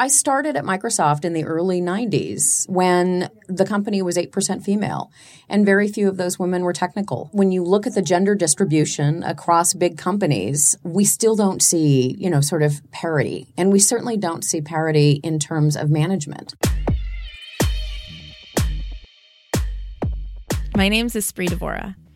I started at Microsoft in the early 90s when the company was 8% female, and very few of those women were technical. When you look at the gender distribution across big companies, we still don't see, sort of parity. And we certainly don't see parity in terms of management. My name's Esprit Devorah,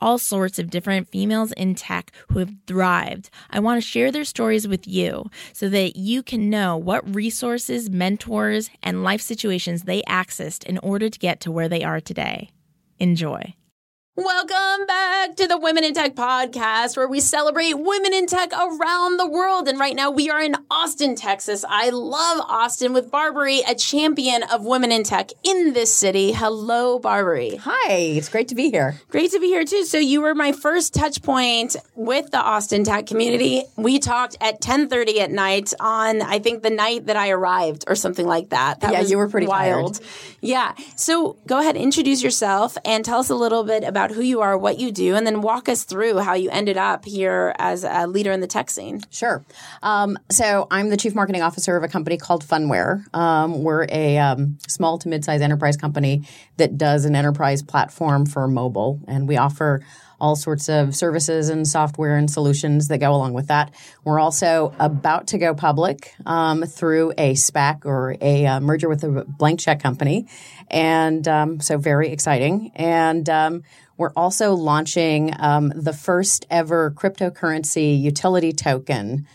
all sorts of different females in tech who have thrived. I want to share their stories with you so that you can know what resources, mentors, and life situations they accessed in order to get to where they are today. Enjoy. Welcome back to the Women in Tech podcast, where we celebrate women in tech around the world. And right now we are in Austin, Texas. I love Austin, with Barbary, a champion of women in tech in this city. Hello, Barbary. Hi, it's great to be here. Great to be here, too. So you were my first touch point with the Austin tech community. We talked at 10:30 at night on, I think, the night that I arrived or something like that. That was you were pretty wild. Tired. Yeah. So go ahead, introduce yourself and tell us a little bit about who you are, what you do, and then walk us through how you ended up here as a leader in the tech scene. Sure. So I'm the chief marketing officer of a company called Phunware. We're a small to mid-sized enterprise company that does an enterprise platform for mobile, and we offer all sorts of services and software and solutions that go along with that. We're also about to go public through a SPAC, or a merger with a blank check company. And so very exciting. And we're also launching the first ever cryptocurrency utility token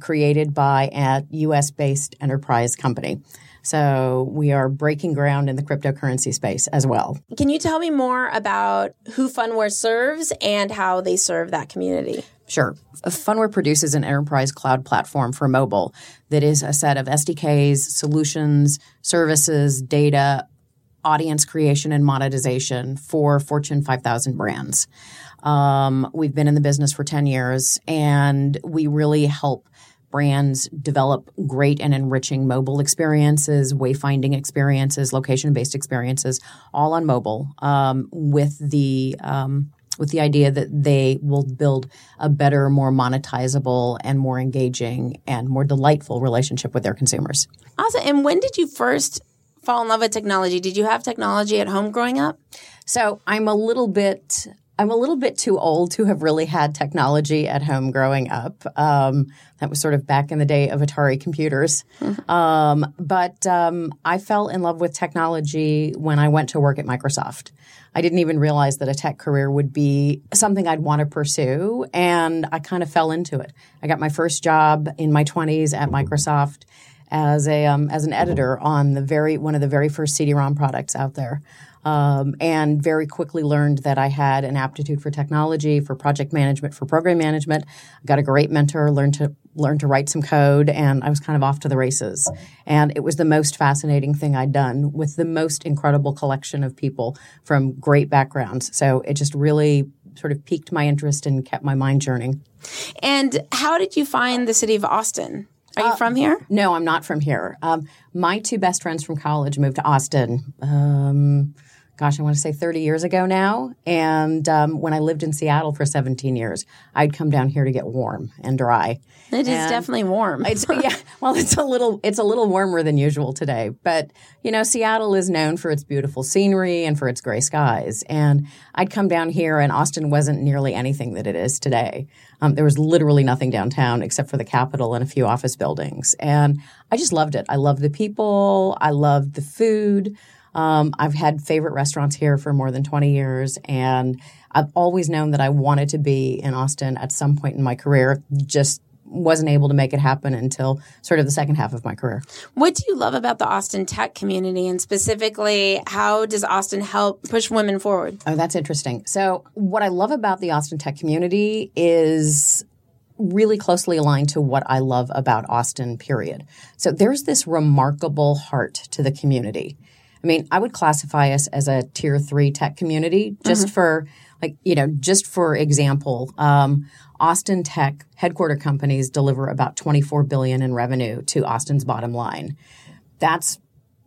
created by a U.S.-based enterprise company. So we are breaking ground in the cryptocurrency space as well. Can you tell me more about who Phunware serves and how they serve that community? Sure. Phunware produces an enterprise cloud platform for mobile that is a set of SDKs, solutions, services, data, audience creation, and monetization for Fortune 5,000 brands. We've been in the business for 10 years, and we really help brands develop great and enriching mobile experiences, wayfinding experiences, location-based experiences, all on mobile, with the idea that they will build a better, more monetizable, and more engaging and more delightful relationship with their consumers. Awesome. And when did you first fall in love with technology? Did you have technology at home growing up? So I'm a little bit too old to have really had technology at home growing up. That was sort of back in the day of Atari computers. Mm-hmm. But I fell in love with technology when I went to work at Microsoft. I didn't even realize that a tech career would be something I'd want to pursue, and I kind of fell into it. I got my first job in my 20s at Microsoft as a as an editor on one of the very first CD-ROM products out there. And very quickly learned that I had an aptitude for technology, for project management, for program management. I got a great mentor, learned to write some code, and I was kind of off to the races. And it was the most fascinating thing I'd done, with the most incredible collection of people from great backgrounds. So it just really sort of piqued my interest and kept my mind churning. And how did you find the city of Austin? Are you from here? No, I'm not from here. My two best friends from college moved to Austin, I want to say 30 years ago now. And when I lived in Seattle for 17 years, I'd come down here to get warm and dry. It is definitely warm. It's a little warmer than usual today. But, Seattle is known for its beautiful scenery and for its gray skies. And I'd come down here, and Austin wasn't nearly anything that it is today. There was literally nothing downtown except for the Capitol and a few office buildings. And I just loved it. I loved the people. I loved the food. I've had favorite restaurants here for more than 20 years, and I've always known that I wanted to be in Austin at some point in my career, just wasn't able to make it happen until sort of the second half of my career. What do you love about the Austin tech community, and specifically, how does Austin help push women forward? Oh, that's interesting. So what I love about the Austin tech community is really closely aligned to what I love about Austin, period. So there's this remarkable heart to the community. I mean, I would classify us as a tier 3 tech community just for, like, you know, just for example, Austin Tech headquarter companies deliver about $24 billion in revenue to Austin's bottom line. That's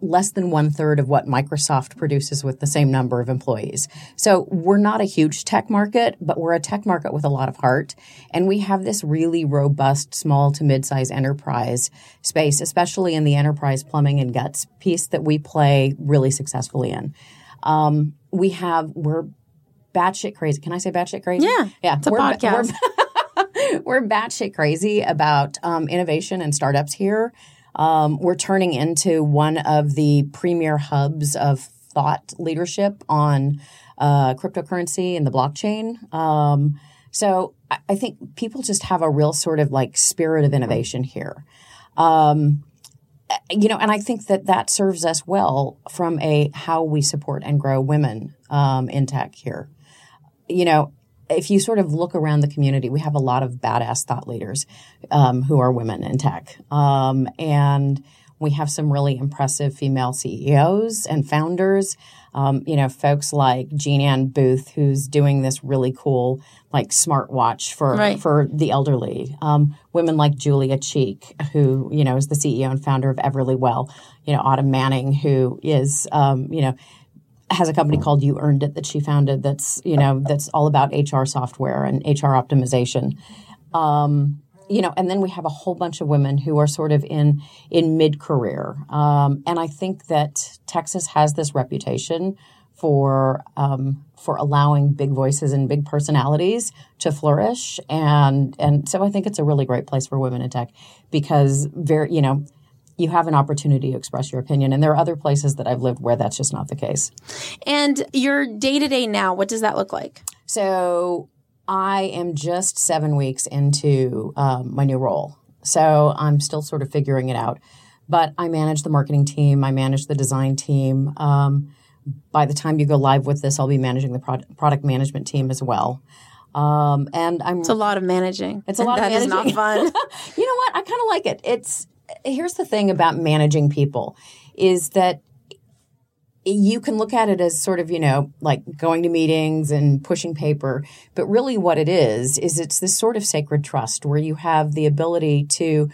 less than 1/3 of what Microsoft produces with the same number of employees. So we're not a huge tech market, but we're a tech market with a lot of heart. And we have this really robust small to mid-size enterprise space, especially in the enterprise plumbing and guts piece that we play really successfully in. We're batshit crazy. Can I say batshit crazy? Yeah. It's a podcast. We're batshit crazy about innovation and startups here. We're turning into one of the premier hubs of thought leadership on cryptocurrency and the blockchain. So I think people just have a real sort of like spirit of innovation here. You know, and I think that that serves us well from a how we support and grow women in tech here. You know, if you sort of look around the community, we have a lot of badass thought leaders who are women in tech. And we have some really impressive female CEOs and founders, you know, folks like Jean-Ann Booth, who's doing this really cool, like, smartwatch for the elderly. Women like Julia Cheek, who, you know, is the CEO and founder of Everly Well. You know, Autumn Manning, who is, you know, has a company called You Earned It that she founded that's, you know, that's all about HR software and HR optimization. You know, and then we have a whole bunch of women who are sort of in mid-career. And I think that Texas has this reputation for allowing big voices and big personalities to flourish. And so I think it's a really great place for women in tech because, you know, you have an opportunity to express your opinion. And there are other places that I've lived where that's just not the case. And your day-to-day now, what does that look like? So I am just 7 weeks into my new role. So I'm still sort of figuring it out. But I manage the marketing team. I manage the design team. By the time you go live with this, I'll be managing the product management team as well. It's a lot of managing. It's a lot of managing. That is not fun. You know what? I kind of like it. Here's the thing about managing people is that you can look at it as sort of, you know, like going to meetings and pushing paper. But really what it is it's this sort of sacred trust where you have the ability to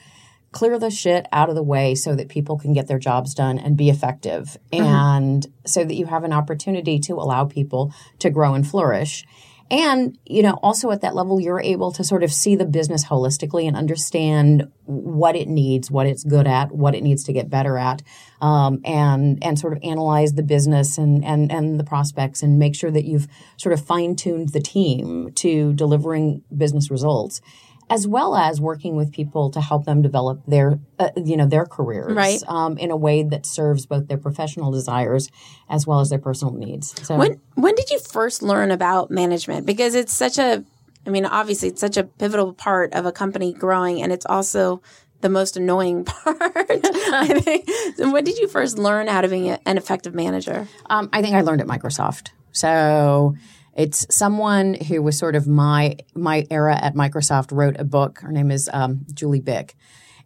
clear the shit out of the way so that people can get their jobs done and be effective. Mm-hmm. And so that you have an opportunity to allow people to grow and flourish. And, you know, also at that level, you're able to sort of see the business holistically and understand what it needs, what it's good at, what it needs to get better at, and sort of analyze the business and the prospects and make sure that you've sort of fine-tuned the team to delivering business results, as well as working with people to help them develop their, you know, their careers in a way that serves both their professional desires as well as their personal needs. So when did you first learn about management? Because it's such a, I mean, obviously it's such a pivotal part of a company growing, and it's also the most annoying part, I think. So when did you first learn how to be an effective manager? I think I learned at Microsoft. So it's someone who was sort of my era at Microsoft wrote a book. Her name is Julie Bick.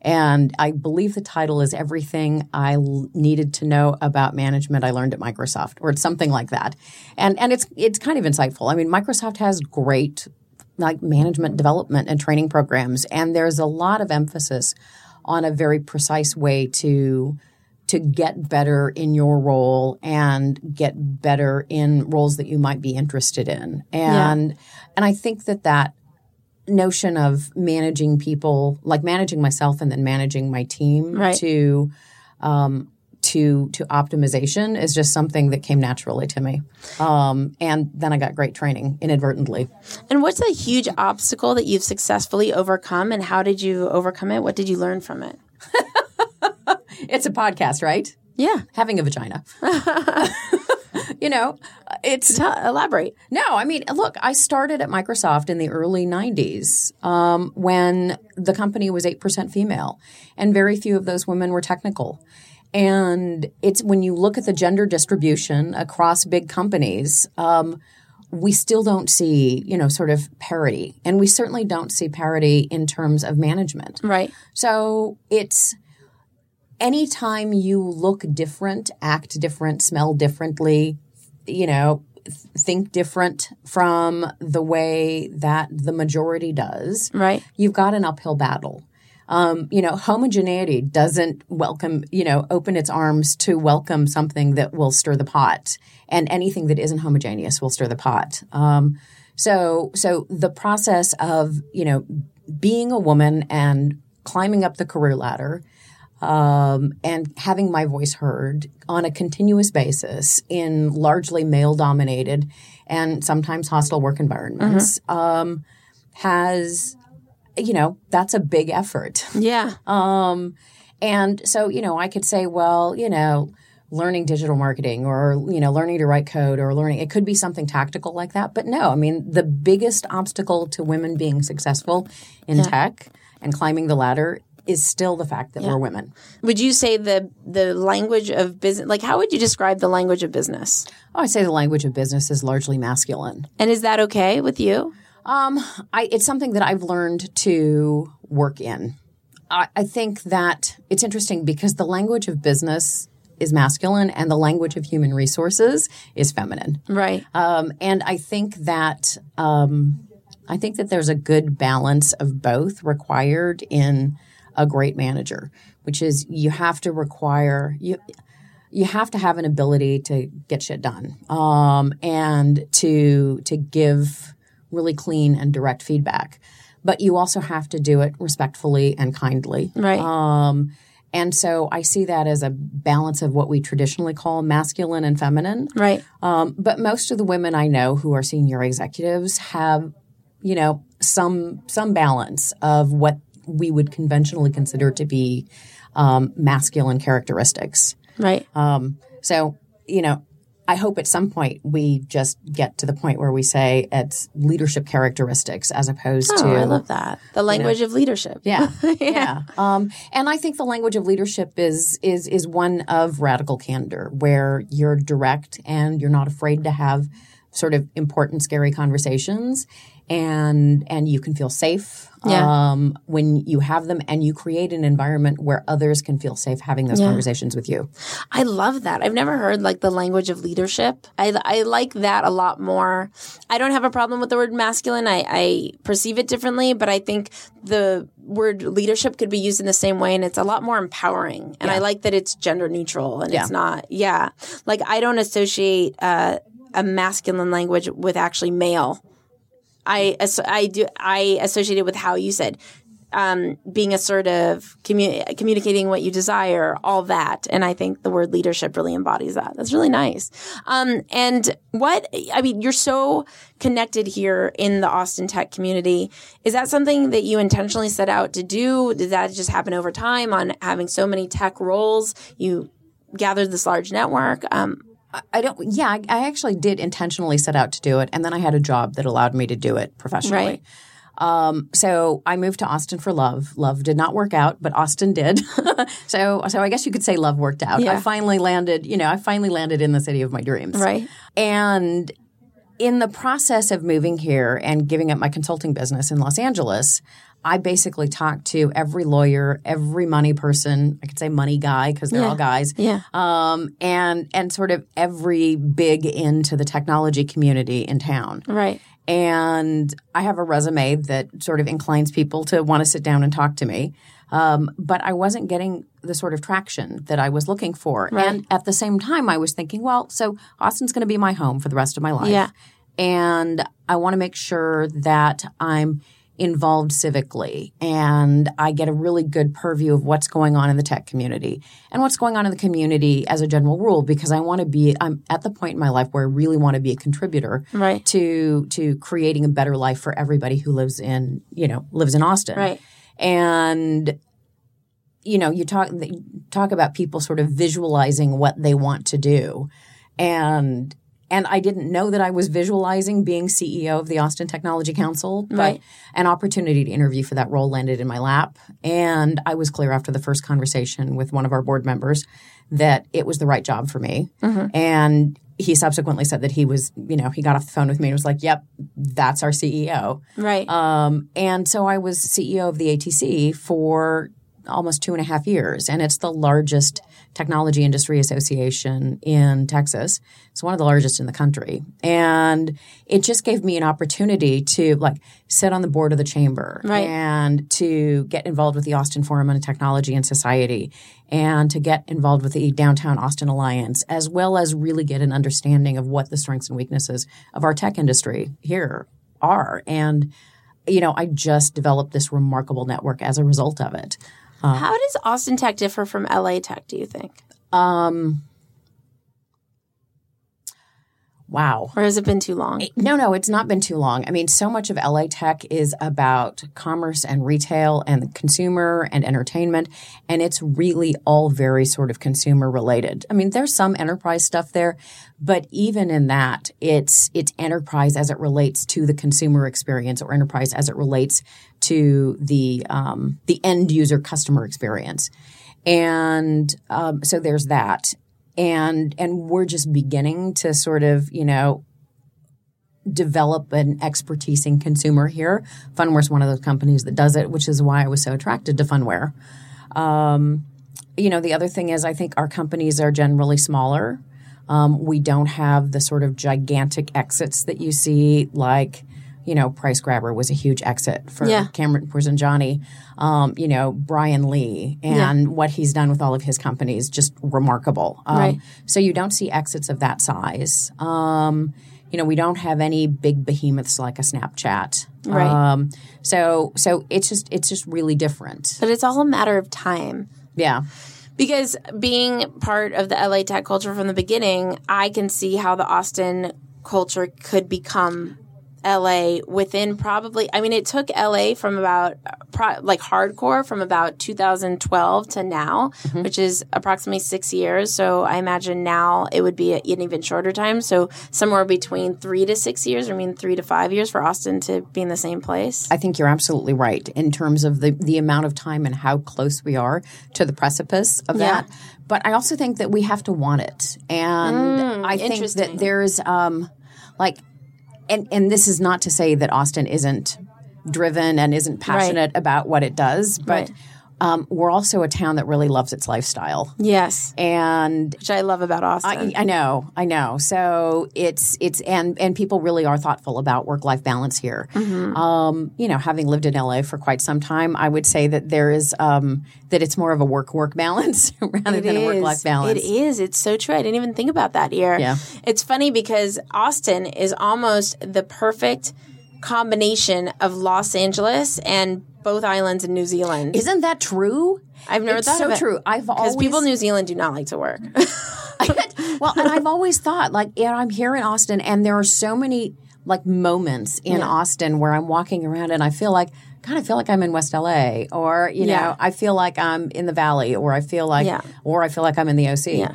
And I believe the title is Everything I Needed to Know About Management I Learned at Microsoft, or it's something like that. And it's kind of insightful. I mean, Microsoft has great like management development and training programs, and there's a lot of emphasis on a very precise way to get better in your role and get better in roles that you might be interested in. And I think that notion of managing people, like managing myself and then managing my team to optimization is just something that came naturally to me. And then I got great training inadvertently. And what's a huge obstacle that you've successfully overcome, and how did you overcome it? What did you learn from it? It's a podcast, right? Yeah, having a vagina. You know, it's elaborate. No, I mean, look, I started at Microsoft in the early 90s when the company was 8% female, and very few of those women were technical. And it's when you look at the gender distribution across big companies, we still don't see, you know, sort of parity. And we certainly don't see parity in terms of management. Right. So it's anytime you look different, act different, smell differently, you know, think different from the way that the majority does. Right. You've got an uphill battle. You know, homogeneity doesn't welcome, you know, open its arms to welcome something that will stir the pot, and anything that isn't homogeneous will stir the pot. So the process of, you know, being a woman and climbing up the career ladder and having my voice heard on a continuous basis in largely male-dominated and sometimes hostile work environments has... you know, that's a big effort. Yeah. And so, you know, I could say, well, you know, learning digital marketing or, you know, learning to write code or learning, it could be something tactical like that. But no, I mean, the biggest obstacle to women being successful in tech and climbing the ladder is still the fact that we're women. Would you say the language of business, like how would you describe the language of business? Oh, I'd say the language of business is largely masculine. And is that okay with you? It's something that I've learned to work in. I think that it's interesting because the language of business is masculine and the language of human resources is feminine. Right. And I think that there's a good balance of both required in a great manager, which is you have to require you have to have an ability to get shit done, and to give really clean and direct feedback. But you also have to do it respectfully and kindly. Right. And so I see that as a balance of what we traditionally call masculine and feminine. Right. But most of the women I know who are senior executives have, you know, some balance of what we would conventionally consider to be masculine characteristics. Right. So, you know, I hope at some point we just get to the point where we say it's leadership characteristics as opposed to... Oh, I love that. The language of leadership. Yeah. Yeah. And I think the language of leadership is one of radical candor, where you're direct and you're not afraid to have sort of important, scary conversations, and you can feel safe when you have them, and you create an environment where others can feel safe having those conversations with you. I love that. I've never heard like the language of leadership. I like that a lot more. I don't have a problem with the word masculine. I perceive it differently, but I think the word leadership could be used in the same way, and it's a lot more empowering. And I like that it's gender neutral and it's not, like I don't associate a masculine language with actually male. I associate it with how you said, being assertive, communicating what you desire, all that. And I think the word leadership really embodies that. That's really nice. And you're so connected here in the Austin tech community. Is that something that you intentionally set out to do? Did that just happen over time on having so many tech roles? You gathered this large network. I actually did intentionally set out to do it, and then I had a job that allowed me to do it professionally. Right. So I moved to Austin for love. Love did not work out, but Austin did. So I guess you could say love worked out. Yeah. I finally landed in the city of my dreams. Right. And in the process of moving here and giving up my consulting business in Los Angeles, I basically talked to every lawyer, every money person. I could say money guy because they're all guys. Yeah. And sort of every big into the technology community in town. Right. And I have a resume that sort of inclines people to want to sit down and talk to me. But I wasn't getting the sort of traction that I was looking for. Right. And at the same time, I was thinking, well, so Austin's going to be my home for the rest of my life. Yeah. And I want to make sure that I'm involved civically, and I get a really good purview of what's going on in the tech community and what's going on in the community as a general rule, because I'm at the point in my life where I really want to be a contributor to creating a better life for everybody who lives in Austin. Right. And you know, you talk about people sort of visualizing what they want to do. And I didn't know that I was visualizing being CEO of the Austin Technology Council, but an opportunity to interview for that role landed in my lap. And I was clear after the first conversation with one of our board members that it was the right job for me. Mm-hmm. And he subsequently said that he was, you know, he got off the phone with me and was like, yep, that's our CEO. Right. And so I was CEO of the ATC for almost 2.5 years, and it's the largest technology industry association in Texas. It's one of the largest in the country. And it just gave me an opportunity to, like, sit on the board of the chamber and to get involved with the Austin Forum on Technology and Society and to get involved with the Downtown Austin Alliance, as well as really get an understanding of what the strengths and weaknesses of our tech industry here are. And, you know, I just developed this remarkable network as a result of it. How does Austin Tech differ from LA Tech, do you think? Wow. Or has it been too long? No, it's not been too long. I mean, so much of LA Tech is about commerce and retail and consumer and entertainment, and it's really all very sort of consumer related. I mean, there's some enterprise stuff there, but even in that, it's enterprise as it relates to the consumer experience or enterprise as it relates to the end user customer experience. And so there's that. And we're just beginning to sort of, you know, develop an expertise in consumer here. Phunware is one of those companies that does it, which is why I was so attracted to Phunware. You know, the other thing is I think our companies are generally smaller. We don't have the sort of gigantic exits that you see, like, you know, Price Grabber was a huge exit for CameronPorzenjani. You know, Brian Lee and what he's done with all of his companies, just remarkable. So you don't see exits of that size. You know, we don't have any big behemoths like a Snapchat. So it's just really different. But it's all a matter of time. Yeah. Because being part of the LA Tech culture from the beginning, I can see how the Austin culture could become LA within probably, I mean, it took LA from about, hardcore from about 2012 to now, which is approximately 6 years. So I imagine now it would be an even shorter time. So somewhere between 3 to 6 years, 3 to 5 years for Austin to be in the same place. I think you're absolutely right in terms of the amount of time and how close we are to the precipice of that. But I also think that we have to want it. And I think that there's And this is not to say that Austin isn't driven and isn't passionate about what it does, but we're also a town that really loves its lifestyle. Yes. And which I love about Austin. I know. So it's and people really are thoughtful about work-life balance here. You know, having lived in LA for quite some time, I would say that there is that it's more of a work-work balance rather than a work-life balance. It is. It's so true. I didn't even think about that here. Yeah. It's funny because Austin is almost the perfect combination of Los Angeles and both islands in New Zealand. Isn't that true? I've never thought of it. It's so true. Because people in New Zealand do not like to work. Well, and I've always thought, I'm here in Austin, and there are so many, moments in Austin where I'm walking around and I feel like, God, I feel like I'm in West LA, or, you know, I feel like I'm in the Valley, or I feel like I'm in the OC. Yeah.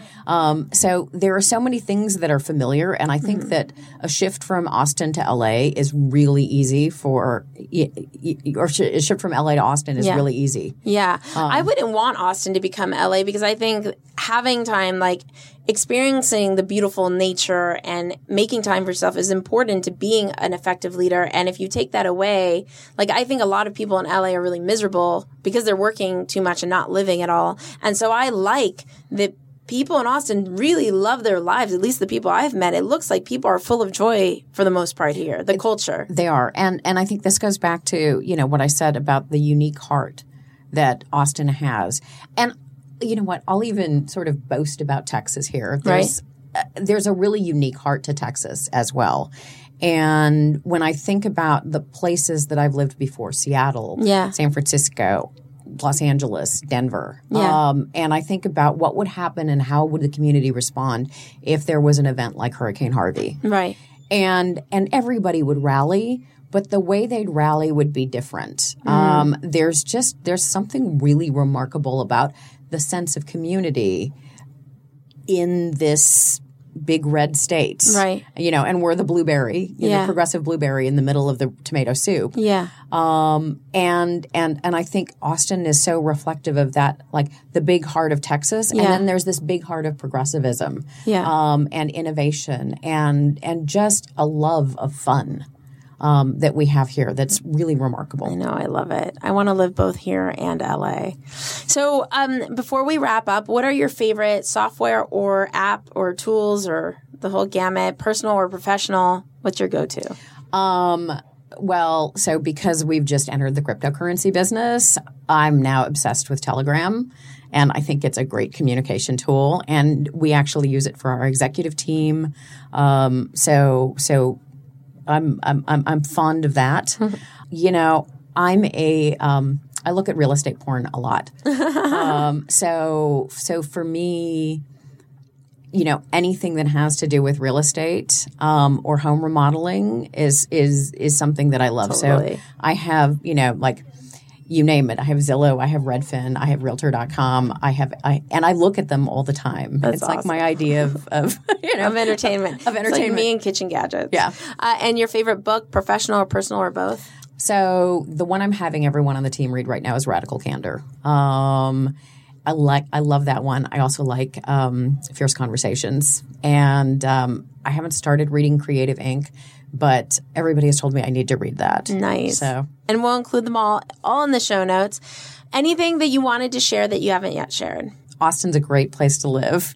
So there are so many things that are familiar. And I think that a shift from Austin to LA is really easy a shift from LA to Austin is really easy. Yeah. I wouldn't want Austin to become LA because I think having time, experiencing the beautiful nature and making time for yourself is important to being an effective leader. And if you take that away, I think a lot of people in LA are really miserable because they're working too much and not living at all. And so I like that people in Austin really love their lives, at least the people I've met. It looks like people are full of joy for the most part here, the culture. They are. And I think this goes back to, what I said about the unique heart that Austin has. And you know what? I'll even sort of boast about Texas here. There's a really unique heart to Texas as well. And when I think about the places that I've lived before, Seattle, San Francisco, Los Angeles, Denver, and I think about what would happen and how would the community respond if there was an event like Hurricane Harvey. Right. And everybody would rally, but the way they'd rally would be different. Mm. There's something really remarkable about the sense of community in this big red state. Right. You know, and we're the blueberry, the progressive blueberry in the middle of the tomato soup. Yeah. And I think Austin is so reflective of that, like the big heart of Texas. Yeah. And then there's this big heart of progressivism. Yeah. And innovation and just a love of fun that we have here that's really remarkable. I know. I love it. I want to live both here and LA. So before we wrap up, what are your favorite software or app or tools or the whole gamut, personal or professional? What's your go-to? Well, so because we've just entered the cryptocurrency business, I'm now obsessed with Telegram. And I think it's a great communication tool. And we actually use it for our executive team. So I'm fond of that. You know, I look at real estate porn a lot. So for me, you know, anything that has to do with real estate or home remodeling is something that I love. Totally. So I have, you know, like you name it. I have Zillow, I have Redfin, I have Realtor.com, and I look at them all the time. That's awesome. Like my idea of you know, of entertainment. Of entertainment. It's like me and kitchen gadgets. Yeah. And your favorite book, professional or personal or both? So the one I'm having everyone on the team read right now is Radical Candor. I love that one. I also like Fierce Conversations. And I haven't started reading Creative Inc., but everybody has told me I need to read that. Nice. So, and we'll include them all in the show notes. Anything that you wanted to share that you haven't yet shared? Austin's a great place to live.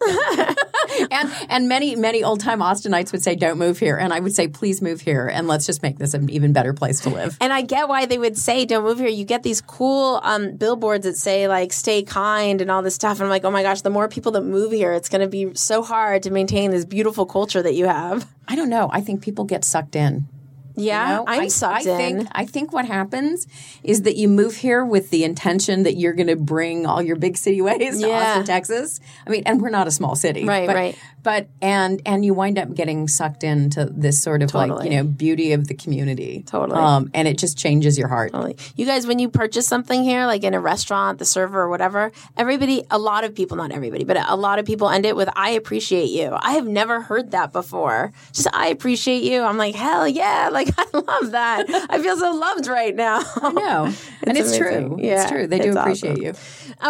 And many old-time Austinites would say, don't move here. And I would say, please move here. And let's just make this an even better place to live. And I get why they would say, don't move here. You get these cool billboards that say, like, stay kind and all this stuff. And I'm like, oh, my gosh, the more people that move here, it's going to be so hard to maintain this beautiful culture that you have. I don't know. I think people get sucked in. Yeah, you know, I think what happens is that you move here with the intention that you're going to bring all your big city ways to Austin, Texas. I mean, and we're not a small city. Right, right. But and you wind up getting sucked into this sort of like, you know, beauty of the community. Totally. And it just changes your heart. Totally. You guys, when you purchase something here, like in a restaurant, the server or whatever, a lot of people end it with, I appreciate you. I have never heard that before. Just, I appreciate you. I'm like, hell yeah. Like, I love that. I feel so loved right now. I know. It's true. Yeah, it's true. They do appreciate you.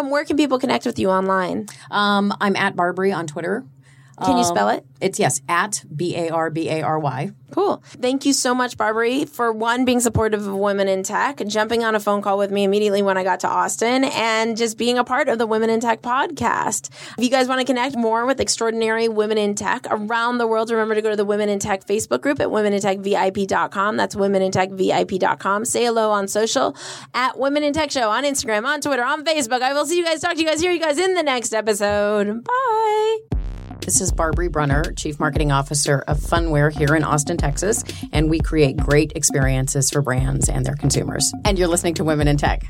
Where can people connect with you online? I'm at Barbary on Twitter. Can you spell it? It's, yes, at Barbary. Cool. Thank you so much, Barbary, for one, being supportive of women in tech, jumping on a phone call with me immediately when I got to Austin, and just being a part of the Women in Tech podcast. If you guys want to connect more with extraordinary women in tech around the world, remember to go to the Women in Tech Facebook group at womenintechvip.com. That's womenintechvip.com. Say hello on social at Women in Tech Show on Instagram, on Twitter, on Facebook. I will see you guys, talk to you guys, hear you guys in the next episode. Bye. This is Barbary Brunner, Chief Marketing Officer of Phunware here in Austin, Texas, and we create great experiences for brands and their consumers. And you're listening to Women in Tech.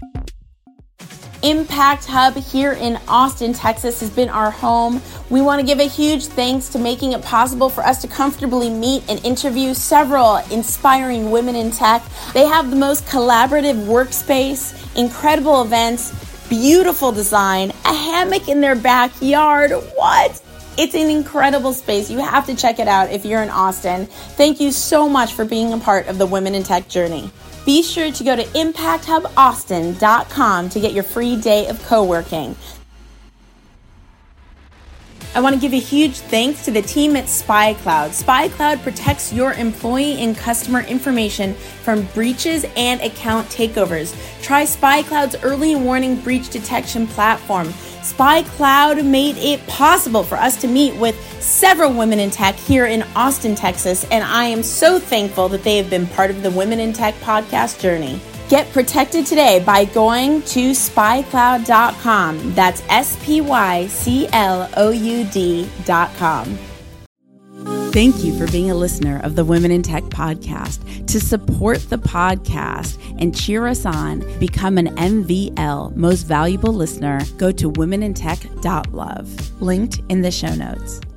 Impact Hub here in Austin, Texas has been our home. We want to give a huge thanks to making it possible for us to comfortably meet and interview several inspiring women in tech. They have the most collaborative workspace, incredible events, beautiful design, a hammock in their backyard. What? It's an incredible space. You have to check it out if you're in Austin. Thank you so much for being a part of the Women in Tech journey. Be sure to go to impacthubaustin.com to get your free day of co-working. I want to give a huge thanks to the team at SpyCloud. SpyCloud protects your employee and customer information from breaches and account takeovers. Try SpyCloud's early warning breach detection platform. SpyCloud made it possible for us to meet with several women in tech here in Austin, Texas, and I am so thankful that they have been part of the Women in Tech podcast journey. Get protected today by going to spycloud.com. That's spycloud.com. Thank you for being a listener of the Women in Tech podcast. To support the podcast and cheer us on, become an MVL, Most Valuable Listener, go to womenintech.love, linked in the show notes.